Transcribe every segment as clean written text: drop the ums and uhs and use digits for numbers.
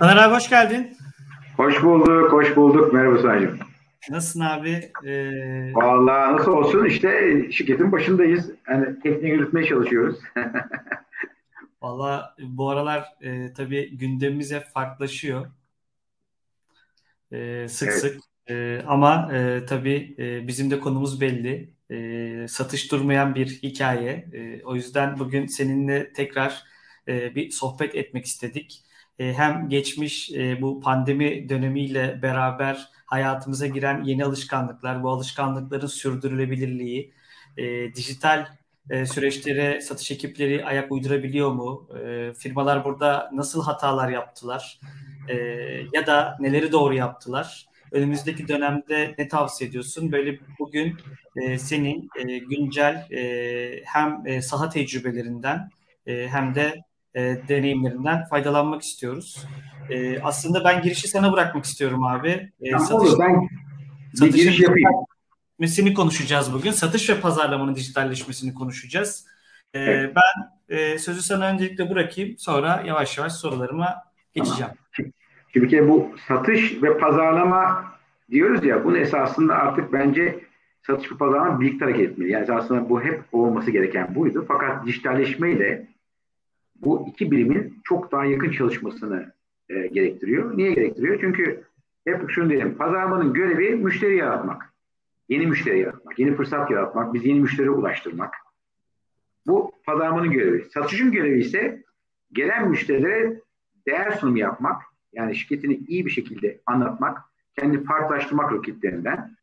Taner abi hoş geldin. Hoş bulduk, hoş bulduk. Merhaba Sayın. Nasılsın abi? Vallahi nasıl olsun işte şirketin başındayız. Yani teknik yürütmeye çalışıyoruz. Vallahi bu aralar tabii gündemimiz hep farklılaşıyor. Sık. Ama tabii bizim de konumuz belli. Satış durmayan bir hikaye. O yüzden bugün seninle tekrar bir sohbet etmek istedik. Hem geçmiş bu pandemi dönemiyle beraber hayatımıza giren yeni alışkanlıklar, bu alışkanlıkların sürdürülebilirliği, dijital süreçlere satış ekipleri ayak uydurabiliyor mu? Firmalar burada nasıl hatalar yaptılar? Ya da neleri doğru yaptılar? Önümüzdeki dönemde ne tavsiye ediyorsun? Böyle bugün senin güncel hem saha tecrübelerinden hem de deneyimlerinden faydalanmak istiyoruz. Aslında ben girişi sana bırakmak istiyorum abi. Satış giriş yapayım. Satışını konuşacağız bugün. Satış ve pazarlamanın dijitalleşmesini konuşacağız. Evet. Ben sözü sana öncelikle bırakayım. Sonra yavaş yavaş sorularıma geçeceğim. Tamam. Çünkü bu satış ve pazarlama diyoruz ya, bunun esasında artık bence satış ve pazarlama birlikte hareket etmeli. Yani esasında bu hep olması gereken buydu. Fakat dijitalleşmeyle bu iki birimin çok daha yakın çalışmasını gerektiriyor. Niye gerektiriyor? Çünkü hep şunu diyelim, pazarlamanın görevi müşteri yaratmak. Yeni müşteri yaratmak, yeni fırsat yaratmak, biz yeni müşteriye ulaştırmak. Bu pazarlamanın görevi. Satışın görevi ise gelen müşterilere değer sunumu yapmak. Yani şirketini iyi bir şekilde anlatmak, kendi farklılaştırmak rakiplerinden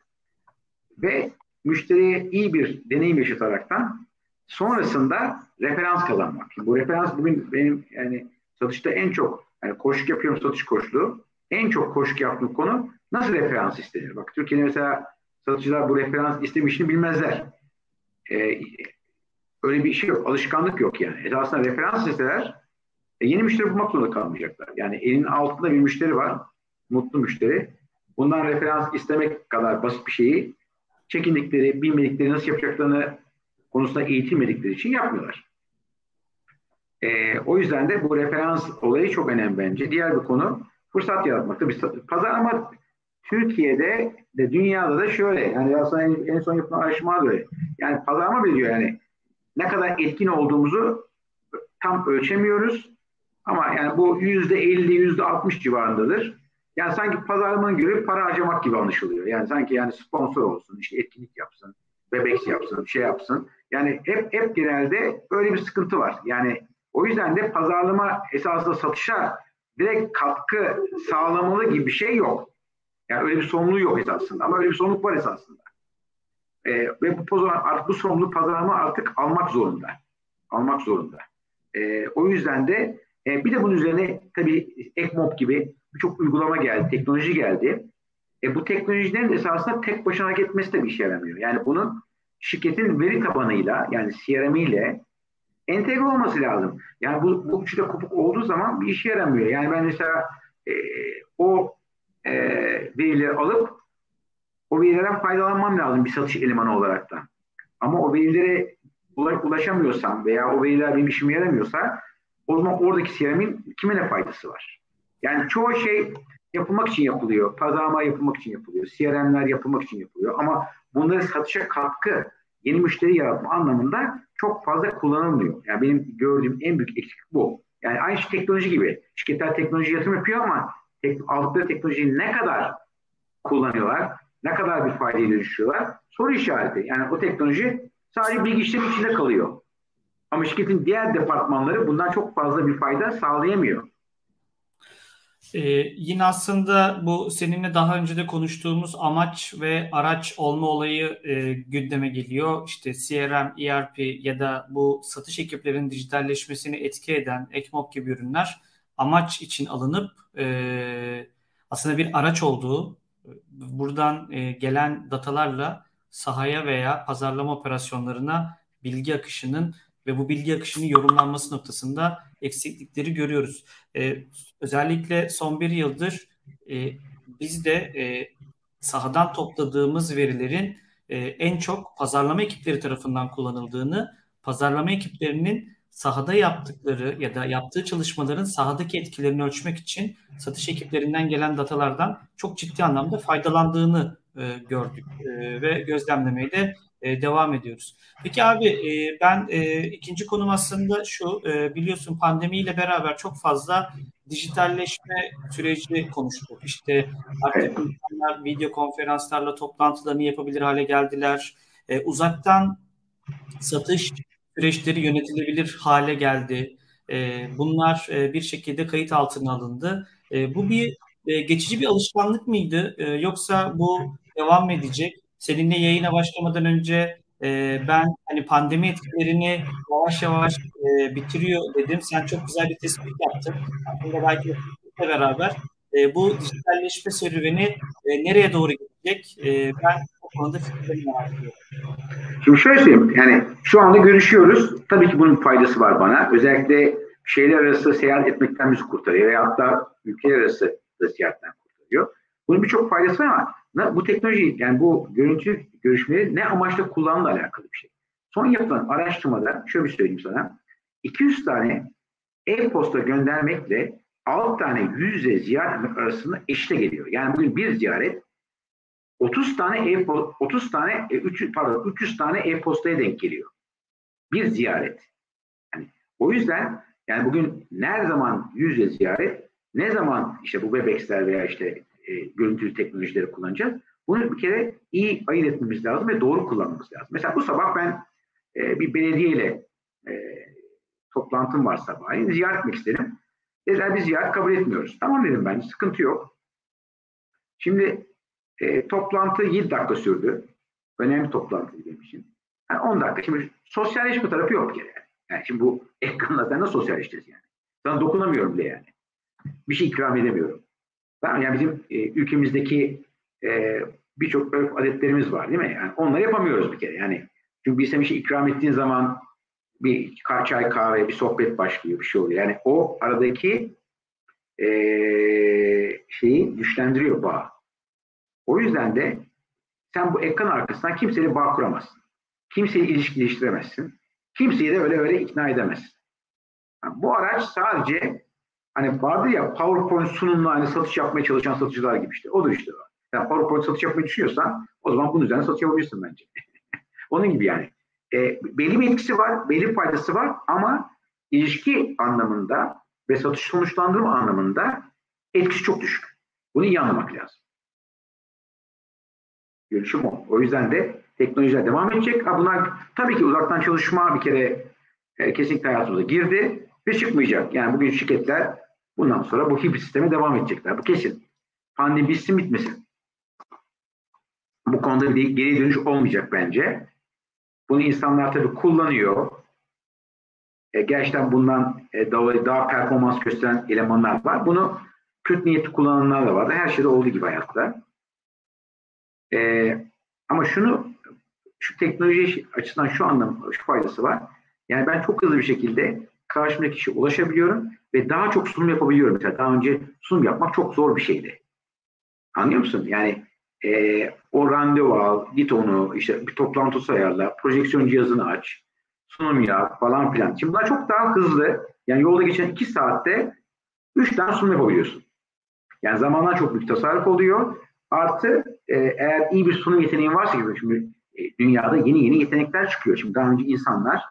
ve müşteriye iyi bir deneyim yaşataraktan sonrasında referans kazanmak. Şimdi bu referans bugün benim yani satışta en çok, yani koşuk yapıyorum, satış koşluğu. En çok koşuk yaptığım konu nasıl referans istenir? Bak Türkiye'de mesela satışçılar bu referans istemişini bilmezler. Öyle bir şey yok, alışkanlık yok yani. Aslında referans isteler, yeni müşteri bulmak zorunda kalmayacaklar. Yani elinin altında bir müşteri var, mutlu müşteri. Bundan referans istemek kadar basit bir şeyi çekindikleri, bilmedikleri, nasıl yapacaklarını konusunda eğitilmedikleri için yapmıyorlar. O yüzden de bu referans olayı çok önemli bence. Diğer bir konu fırsat yaratmak. Pazarlama Türkiye'de de dünyada da şöyle, yani aslında en son yapılan araştırma böyle. Yani pazarlama biliyor yani ne kadar etkin olduğumuzu tam ölçemiyoruz. Ama yani bu %50, %60 civarındadır. Yani sanki pazarlamanın görevi para harcamak gibi anlaşılıyor. Yani sanki yani sponsor olsun, işte etkinlik yapsın, bebek yapsın, şey yapsın. Yani hep genelde böyle bir sıkıntı var. Yani o yüzden de pazarlama esasında satışa direkt katkı sağlamalı gibi bir şey yok. Yani öyle bir sorumluluğu yok esasında. Ama öyle bir sorumluluk var esasında. Ve bu sorumluluğu pazarlama artık almak zorunda. Almak zorunda. O yüzden de bir de bunun üzerine tabii EKMOB gibi birçok uygulama geldi, teknoloji geldi. Bu teknolojilerin esasında tek başına hareket etmesi de bir işe yaramıyor. Yani bunun şirketin veri tabanıyla, yani CRM ile entegre olması lazım. Yani bu üçü de kopuk olduğu zaman bir işe yaramıyor. Yani ben mesela verileri alıp o verilerden faydalanmam lazım bir satış elemanı olarak da. Ama o verilere ulaşamıyorsam veya o veriler benim işime yaramıyorsa o zaman oradaki CRM'in kime ne faydası var? Yani çoğu şey yapılmak için yapılıyor. Pazarlama yapılmak için yapılıyor. CRM'ler yapılmak için yapılıyor. Ama bunları satışa katkı, yeni müşteri yaratma anlamında çok fazla kullanılmıyor. Yani benim gördüğüm en büyük eksiklik bu. Yani aynı şey teknoloji gibi. Şirketler teknoloji yatırım yapıyor ama aldıkları teknolojiyi ne kadar kullanıyorlar, ne kadar bir faydaya dönüşüyorlar? Soru işareti. Yani o teknoloji sadece bilgi işlemi içinde kalıyor. Ama şirketin diğer departmanları bundan çok fazla bir fayda sağlayamıyor. Yine aslında bu seninle daha önce de konuştuğumuz amaç ve araç olma olayı gündeme geliyor. İşte CRM, ERP ya da bu satış ekiplerinin dijitalleşmesini etki eden ECMOC gibi ürünler amaç için alınıp aslında bir araç olduğu, buradan gelen datalarla sahaya veya pazarlama operasyonlarına bilgi akışının ve bu bilgi akışının yorumlanması noktasında eksiklikleri görüyoruz. Özellikle son bir yıldır biz de sahadan topladığımız verilerin en çok pazarlama ekipleri tarafından kullanıldığını, pazarlama ekiplerinin sahada yaptıkları ya da yaptığı çalışmaların sahadaki etkilerini ölçmek için satış ekiplerinden gelen datalardan çok ciddi anlamda faydalandığını gördük ve gözlemlemeye de devam ediyoruz. Peki abi ben ikinci konum aslında şu, biliyorsun pandemiyle beraber çok fazla dijitalleşme süreci konuştuk. İşte artık insanlar video konferanslarla toplantılarını yapabilir hale geldiler. Uzaktan satış süreçleri yönetilebilir hale geldi. Bunlar bir şekilde kayıt altına alındı. Bu bir geçici bir alışkanlık mıydı? Yoksa bu devam edecek? Seninle yayına başlamadan önce ben hani pandemi etkilerini yavaş yavaş bitiriyor dedim. Sen çok güzel bir tespit yaptın. Aslında belki de beraber bu dijitalleşme serüveni nereye doğru gidecek? Ben o konuda fikirlerimi merak ediyorum. Şimdi şöyle söyleyeyim. Yani şu anda görüşüyoruz. Tabii ki bunun faydası var bana. Özellikle şehirler arası seyahat etmekten bizi kurtarıyor. Veyahut da ülkeler arası da seyahatten kurtarıyor. Bunun birçok faydası var ama bu teknoloji, yani bu görüntü görüşmeleri ne amaçla kullanımla alakalı bir şey. Son yapılan araştırmada şöyle bir söyleyeyim sana. 200 tane e-posta göndermekle 6 tane yüz yüze ziyaret arasında eşite geliyor. Yani bugün bir ziyaret 300 tane e-postaya denk geliyor. Bir ziyaret. Yani o yüzden yani bugün ne zaman yüz yüze ziyaret, ne zaman işte bu Webex'ler veya işte görüntülü teknolojileri kullanacağız. Bunu bir kere iyi ayırt etmemiz lazım ve doğru kullanmamız lazım. Mesela bu sabah ben bir belediyeyle toplantım var sabahleyin. Ziyaret etmek istedim. Dediler biz ziyaret kabul etmiyoruz. Tamam dedim ben. Sıkıntı yok. Şimdi toplantı 7 dakika sürdü. Önemli toplantıydı benim için. Yani 10 dakika. Şimdi sosyalleşme tarafı yok bir kere. Yani şimdi bu ekranlardan nasıl sosyalleşeceğiz yani? Ben dokunamıyorum bile yani. Bir şey ikram edemiyorum. Yani bizim ülkemizdeki birçok örf adetlerimiz var değil mi? Yani onları yapamıyoruz bir kere. Yani çünkü bir şey ikram ettiğin zaman bir çay kahve, bir sohbet başlıyor, bir şey oluyor. Yani o aradaki şeyi güçlendiriyor bağ. O yüzden de sen bu ekran arkasından kimseyle bağ kuramazsın. Kimseyle ilişkileştiremezsin. Kimseyi de öyle ikna edemezsin. Yani bu araç sadece hani vardı ya PowerPoint sunumla hani satış yapmaya çalışan satıcılar gibi işte. Odur işte. Yani PowerPoint satış yapmayı düşünüyorsan o zaman bunun üzerine satış yapabilirsin bence. Onun gibi yani. Belli bir etkisi var, belli bir faydası var ama ilişki anlamında ve satış sonuçlandırma anlamında etkisi çok düşük. Bunu iyi anlamak lazım. Görüşüm o. O yüzden de teknolojiler devam edecek. Ha bunlar tabii ki uzaktan çalışma bir kere kesinlikle hayatımıza girdi ve çıkmayacak. Yani bugün şirketler bundan sonra bu hibrit sisteme devam edecekler. Bu kesin. Pandemi bitsin bitmesin. Bu konuda bir geri dönüş olmayacak bence. Bunu insanlar tabii kullanıyor. Gerçekten bundan daha performans gösteren elemanlar var. Bunu kötü niyetli kullananlar da var. Her şeyde olduğu gibi hayatta. Ama şu teknoloji açısından şu faydası var. Yani ben çok hızlı bir şekilde karşımdaki kişiye ulaşabiliyorum ve daha çok sunum yapabiliyorum. Mesela daha önce sunum yapmak çok zor bir şeydi. Anlıyor musun? Yani o randevu al, git onu, işte bir toplantı ayarla, projeksiyon cihazını aç, sunum yap falan filan. Şimdi bunlar çok daha hızlı. Yani yolda geçen 2 saatte 3 tane sunum yapabiliyorsun. Yani zamandan çok büyük tasarruf oluyor. Artı eğer iyi bir sunum yeteneğin varsa gibi şimdi dünyada yeni yetenekler çıkıyor. Şimdi daha önce insanlar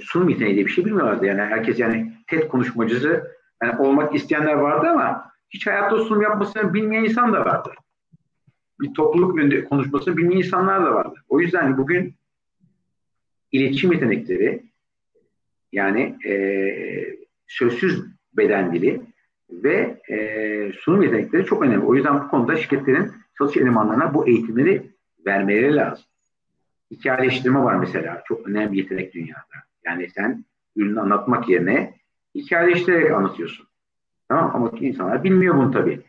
sunum yeteneği diye bir şey bilmiyorlardı. Yani herkes yani TED konuşmacısı yani olmak isteyenler vardı ama hiç hayatta sunum yapmasını bilmeyen insan da vardı. Bir topluluk önünde konuşmasını bilmeyen insanlar da vardı. O yüzden bugün iletişim yetenekleri yani sözsüz beden dili ve sunum yetenekleri çok önemli. O yüzden bu konuda şirketlerin satış elemanlarına bu eğitimleri vermeleri lazım. Hikayeleştirme var mesela. Çok önemli bir yetenek dünyada. Yani sen ürünü anlatmak yerine hikayeleştirerek anlatıyorsun. Tamam ama insanlar bilmiyor bunu tabii.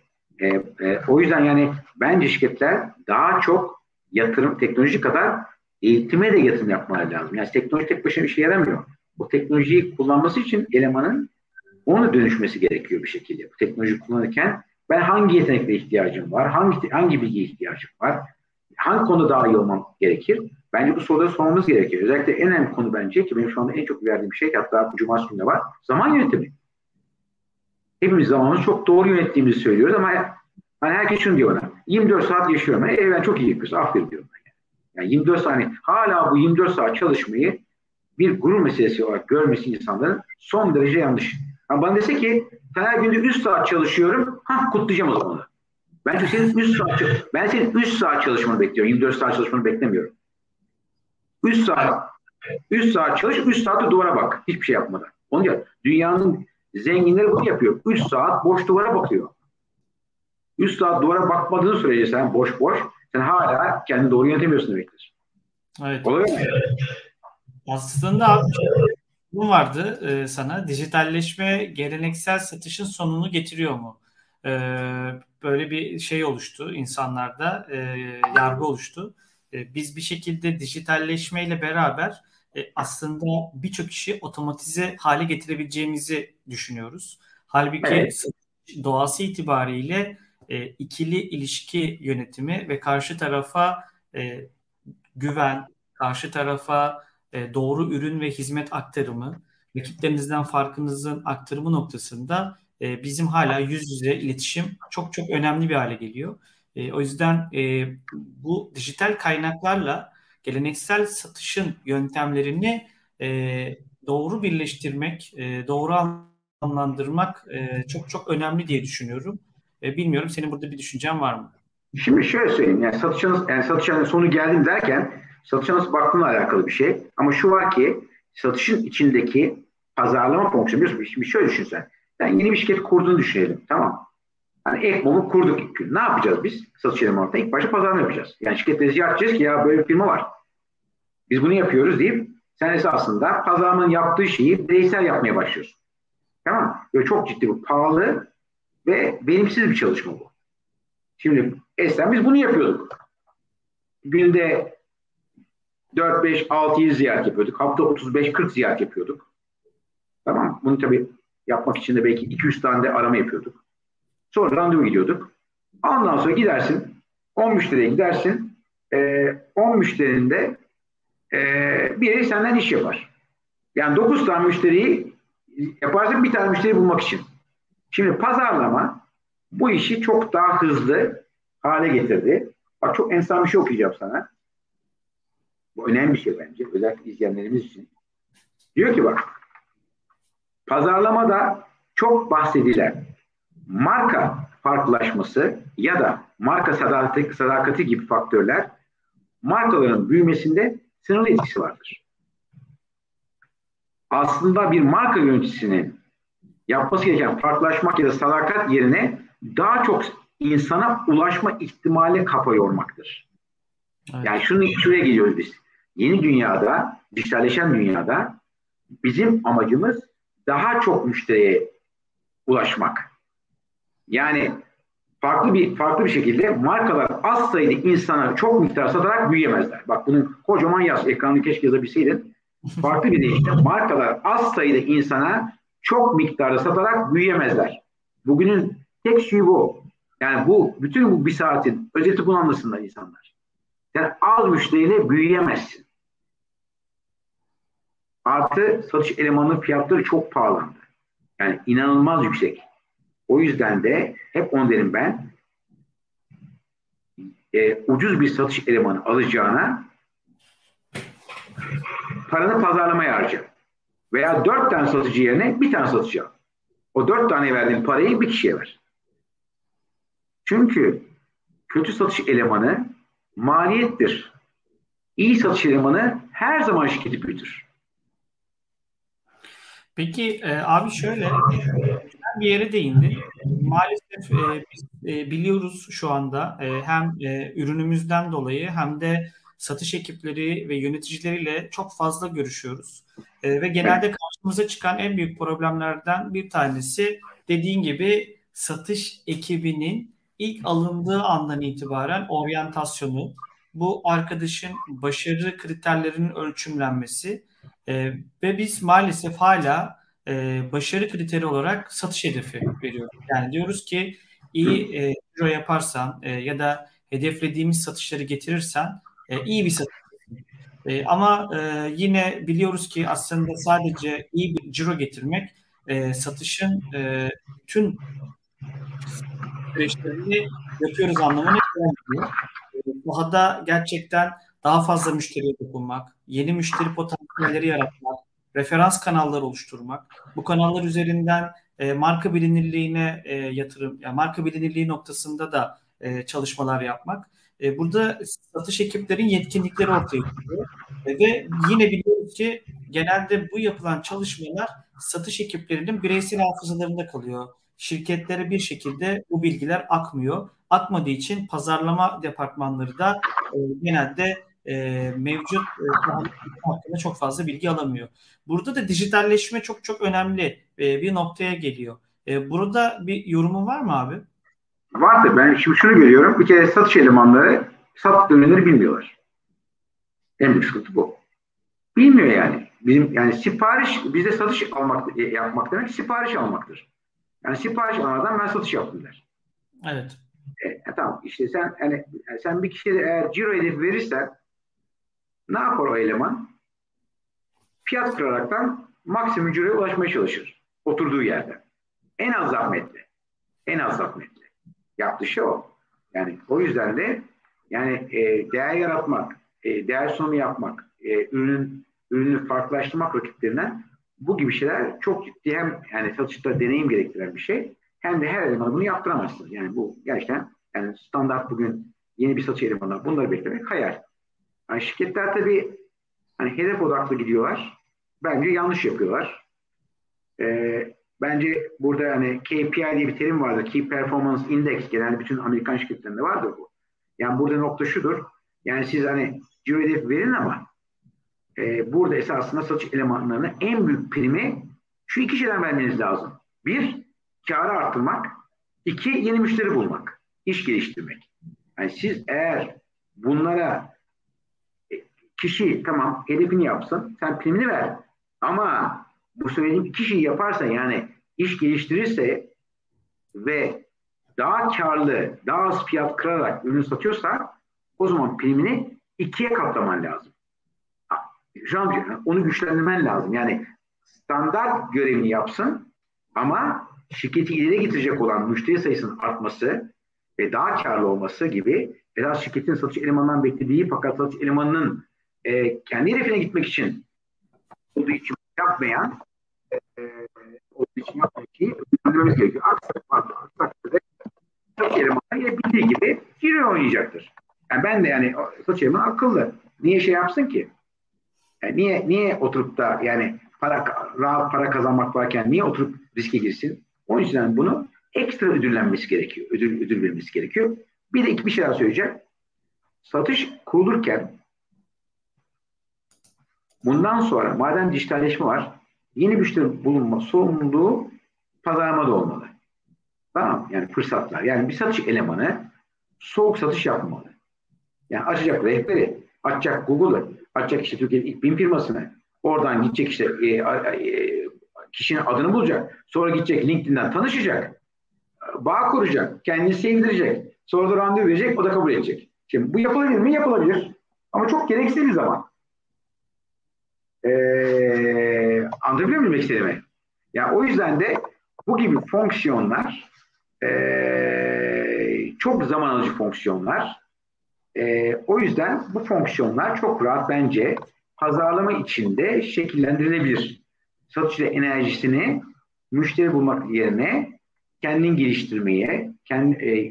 O yüzden yani bence şirketler daha çok yatırım, teknoloji kadar eğitime de yatırım yapmaları lazım. Yani teknoloji tek başına bir şey yaramıyor. Bu teknolojiyi kullanması için elemanın ona dönüşmesi gerekiyor bir şekilde. Bu teknoloji kullanırken ben hangi yeteneklere ihtiyacım var, hangi bilgiye ihtiyacım var, hangi konuda daha iyi olmam gerekir? Bence bu soruları sormamız gerekiyor. Özellikle en önemli konu bence ki benim şu anda en çok verdiğim şey, hatta bu cumartesi günü de var, zaman yönetimi. Hepimiz zamanımızı çok doğru yönettiğimizi söylüyoruz ama hani herkes şunu diyor bana, 24 saat yaşıyorum. Ben çok iyi yapıyorsun, aferin diyorum. Yani 24 saat, hani hala bu 24 saat çalışmayı bir gurur meselesi olarak görmesi insanların son derece yanlış. Yani bana dese ki ben her günde 3 saat çalışıyorum, kutlayacağım o zaman. Ben senin 3 saat çalışmanı bekliyorum. 24 saat çalışmanı beklemiyorum. 3 saat çalış, 3 saat duvara bak. Hiçbir şey yapmadan. Onu diyor. Dünyanın zenginleri bunu yapıyor. 3 saat boş duvara bakıyor. 3 saat duvara bakmadığın sürece sen sen hala kendini doğru yönetemiyorsun demektir. Evet. Olabilir mi? Aslında bu vardı sana. Dijitalleşme geleneksel satışın sonunu getiriyor mu? Böyle bir şey oluştu insanlarda, yargı oluştu. Biz bir şekilde dijitalleşmeyle beraber aslında birçok işi otomatize hale getirebileceğimizi düşünüyoruz. Halbuki doğası itibariyle ikili ilişki yönetimi ve karşı tarafa güven, karşı tarafa doğru ürün ve hizmet aktarımı, rakiplerinizden farkınızın aktarımı noktasında bizim hala yüz yüze iletişim çok çok önemli bir hale geliyor. O yüzden bu dijital kaynaklarla geleneksel satışın yöntemlerini doğru birleştirmek, doğru anlamlandırmak çok çok önemli diye düşünüyorum. Bilmiyorum, senin burada bir düşüncen var mı? Şimdi şöyle söyleyeyim, yani satışın sonu geldim derken satışa nasıl baktığına alakalı bir şey. Ama şu var ki satışın içindeki pazarlama fonksiyonu, şimdi şöyle düşün sen. Yani yeni bir şirket kurduğunu düşünelim, tamam. Hani EKMOB'u kurduk ilk gün. Ne yapacağız biz? Satış elemanında ilk başta pazarlama yapacağız. Yani şirketleri ziyaret edeceğiz ki ya böyle bir firma var, biz bunu yapıyoruz deyip sen esasında pazarlamanın yaptığı şeyi bireysel yapmaya başlıyorsun. Tamam. Böyle çok ciddi, bu pahalı ve verimsiz bir çalışma bu. Şimdi eskiden biz bunu yapıyorduk. Günde 4-5-6 ziyaret yapıyorduk. Hafta 35-40 ziyaret yapıyorduk. Tamam. Bunu tabii yapmak için de belki 2-3 tane de arama yapıyorduk. Sonra randevu gidiyorduk. Ondan sonra gidersin, 10 müşteriye gidersin. 10 müşterinin de biri senden iş yapar. Yani 9 tane müşteriyi yaparsın bir tane müşteri bulmak için. Şimdi pazarlama bu işi çok daha hızlı hale getirdi. Bak, çok enteresan bir şey okuyacağım sana. Bu önemli bir şey bence, özellikle izleyenlerimiz için. Diyor ki bak, pazarlamada çok bahsedilen marka farklılaşması ya da marka sadakati gibi faktörler markaların büyümesinde sınırlı etkisi vardır. Aslında bir marka yöneticisinin yapması gereken farklılaşmak ya da sadakat yerine daha çok insana ulaşma ihtimali kafa yormaktır. Evet. Yani şuraya geliyoruz biz. Yeni dünyada, dijitalleşen dünyada bizim amacımız daha çok müşteriye ulaşmak. Yani farklı bir şekilde markalar az sayıda insana çok miktar satarak büyüyemezler. Bak, bunun kocaman yaz, ekranını keşke yazabilseydin. Farklı bir deyişle markalar az sayıda insana çok miktarda satarak büyüyemezler. Bugünün tek şeyi bu. Yani bütün bu bir saatin özeti bunu anlasınlar insanlar. Yani az müşteriyle büyüyemezsin. Artı satış elemanının fiyatları çok pahalandı. Yani inanılmaz yüksek. O yüzden de hep onu derim ben, ucuz bir satış elemanı alacağına paranı pazarlamaya harca. Veya 4 tane satıcı yerine bir tane satıcı al. O 4 tane verdiğin parayı bir kişiye ver. Çünkü kötü satış elemanı maliyettir. İyi satış elemanı her zaman şirketi büyütür. Peki abi şöyle bir yere değindin. Maalesef biz biliyoruz şu anda hem ürünümüzden dolayı hem de satış ekipleri ve yöneticileriyle çok fazla görüşüyoruz. Ve genelde karşımıza çıkan en büyük problemlerden bir tanesi dediğin gibi satış ekibinin ilk alındığı andan itibaren oryantasyonu, bu arkadaşın başarı kriterlerinin ölçümlenmesi ve biz maalesef hala başarı kriteri olarak satış hedefi veriyoruz. Yani diyoruz ki iyi ciro yaparsan ya da hedeflediğimiz satışları getirirsen iyi bir satış. Ama yine biliyoruz ki aslında sadece iyi bir ciro getirmek satışın tüm süreçlerini yapıyoruz anlamına geliyor. Sahada gerçekten daha fazla müşteriye dokunmak, yeni müşteri potansiyelleri yaratmak, referans kanalları oluşturmak, bu kanallar üzerinden marka bilinirliğine yatırım, yani marka bilinirliği noktasında da çalışmalar yapmak. Burada satış ekiplerin yetkinlikleri ortaya çıkıyor ve yine biliyoruz ki genelde bu yapılan çalışmalar satış ekiplerinin bireysel hafızalarında kalıyor. Şirketlere bir şekilde bu bilgiler akmıyor. Akmadığı için pazarlama departmanları da genelde mevcut hakkında çok fazla bilgi alamıyor. Burada da dijitalleşme çok önemli bir noktaya geliyor. Burada bir yorumun var mı abi? Var tabii. Ben şimdi şunu görüyorum. Bir kere satış elemanları sattıklarını bilmiyorlar. En büyük sıkıntı bu. Bilmiyor yani. Bizim yani sipariş, bizde satış almak yapmak demek sipariş almaktır. Yani sipariş alanından ben satış yaptım der. Evet. Tamam işte sen hani sen bir kişiye eğer ciro hedefi verirsen ne yapar o eleman? Fiyat kıraraktan maksimum ciroya ulaşmaya çalışır. Oturduğu yerden. En az zahmetli. En az zahmetli. Yaptığı şey o. Yani o yüzden de yani değer yaratmak, değer sunumu yapmak, ürünü farklılaştırmak rakiplerinden bu gibi şeyler çok ciddi hem yani satışta deneyim gerektiren bir şey hem de her elemanı bunu yaptıramazsınız. Yani bu gerçekten yani standart bugün yeni bir satış elemanından bunları beklemek hayal. Yani şirketler tabii hani hedef odaklı gidiyorlar. Bence yanlış yapıyorlar. Bence burada hani KPI diye bir terim vardır. Key Performance Index. Genelde bütün Amerikan şirketlerinde vardır bu. Yani burada nokta şudur. Yani siz hani ciro hedefi verin ama burada esasında satış elemanlarının en büyük primi şu iki şeyden vermeniz lazım. Bir, kârı arttırmak. İki, yeni müşteri bulmak. İş geliştirmek. Yani siz eğer bunlara kişi tamam hedefini yapsın, sen primini ver. Ama bu söylediğim iki şeyi yaparsa yani iş geliştirirse ve daha karlı, daha az fiyat kırarak ürünü satıyorsa o zaman primini ikiye katlaman lazım. Onu güçlendirmen lazım. Yani standart görevini yapsın ama şirketi ileri getirecek olan müşteri sayısının artması ve daha karlı olması gibi biraz şirketin satış elemanından beklediği fakat satış elemanının kendi hedefine gitmek için olduğu için yapmayan şeyi ödülmemiz gerekiyor. Aksaklıkta satış elemanı ile bildiği gibi ciro oynayacaktır. Yani ben de yani satış elemanı akıllı. Niye şey yapsın ki? Yani niye oturup da yani rahat para kazanmak varken niye oturup riske girsin? Onun için bunu ekstra ödüllenmesi gerekiyor. Ödül verilmesi gerekiyor. Bir de bir şey daha söyleyeceğim. Satış kurulurken bundan sonra madem dijitalleşme var, yeni müşteri bulunma sorumluluğu pazarlamada olmalı. Tamam, yani fırsatlar. Yani bir satış elemanı soğuk satış yapmalı. Yani açacak rehberi, açacak Google'ı, açacak işte Türkiye'nin ilk 1000 firmasını, oradan gidecek işte kişinin adını bulacak, sonra gidecek LinkedIn'den tanışacak, bağ kuracak, kendini sevdirecek, sonra da randevu verecek, o da kabul edecek. Şimdi bu yapılabilir mi? Yapılabilir. Ama çok gereksiz bir zaman. Anlatabiliyor muyum istediğimi? Yani o yüzden de bu gibi fonksiyonlar çok zaman alıcı fonksiyonlar. O yüzden bu fonksiyonlar çok rahat bence pazarlama içinde şekillendirilebilir. Satışla enerjisini müşteri bulmak yerine kendini geliştirmeye,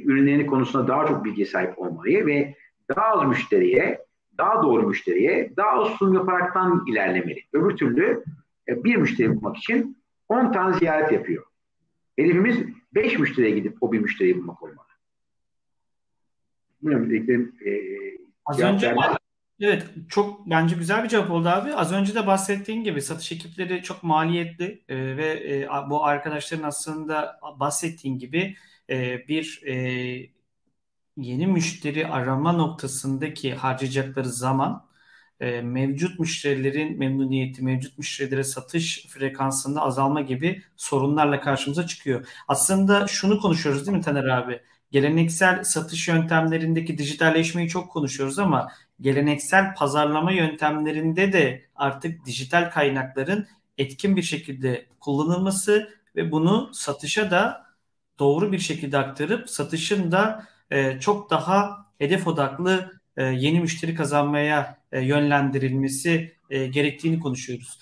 ürünlerini konusunda daha çok bilgiye sahip olmayı ve daha az müşteriye, daha doğru müşteriye, daha az sunum yaparaktan ilerlemeli. Öbür türlü bir müşteri bulmak için 10 tane ziyaret yapıyor. Hedefimiz 5 müşteriye gidip o bir müşteriyi bulmak olmalı. Az önce evet çok bence güzel bir cevap oldu abi. Az önce de bahsettiğin gibi satış ekipleri çok maliyetli ve bu arkadaşların aslında bahsettiğin gibi bir yeni müşteri arama noktasındaki harcayacakları zaman mevcut müşterilerin memnuniyeti, mevcut müşterilere satış frekansında azalma gibi sorunlarla karşımıza çıkıyor. Aslında şunu konuşuyoruz değil mi Taner abi? Geleneksel satış yöntemlerindeki dijitalleşmeyi çok konuşuyoruz ama geleneksel pazarlama yöntemlerinde de artık dijital kaynakların etkin bir şekilde kullanılması ve bunu satışa da doğru bir şekilde aktarıp satışın da çok daha hedef odaklı yeni müşteri kazanmaya yönlendirilmesi gerektiğini konuşuyoruz.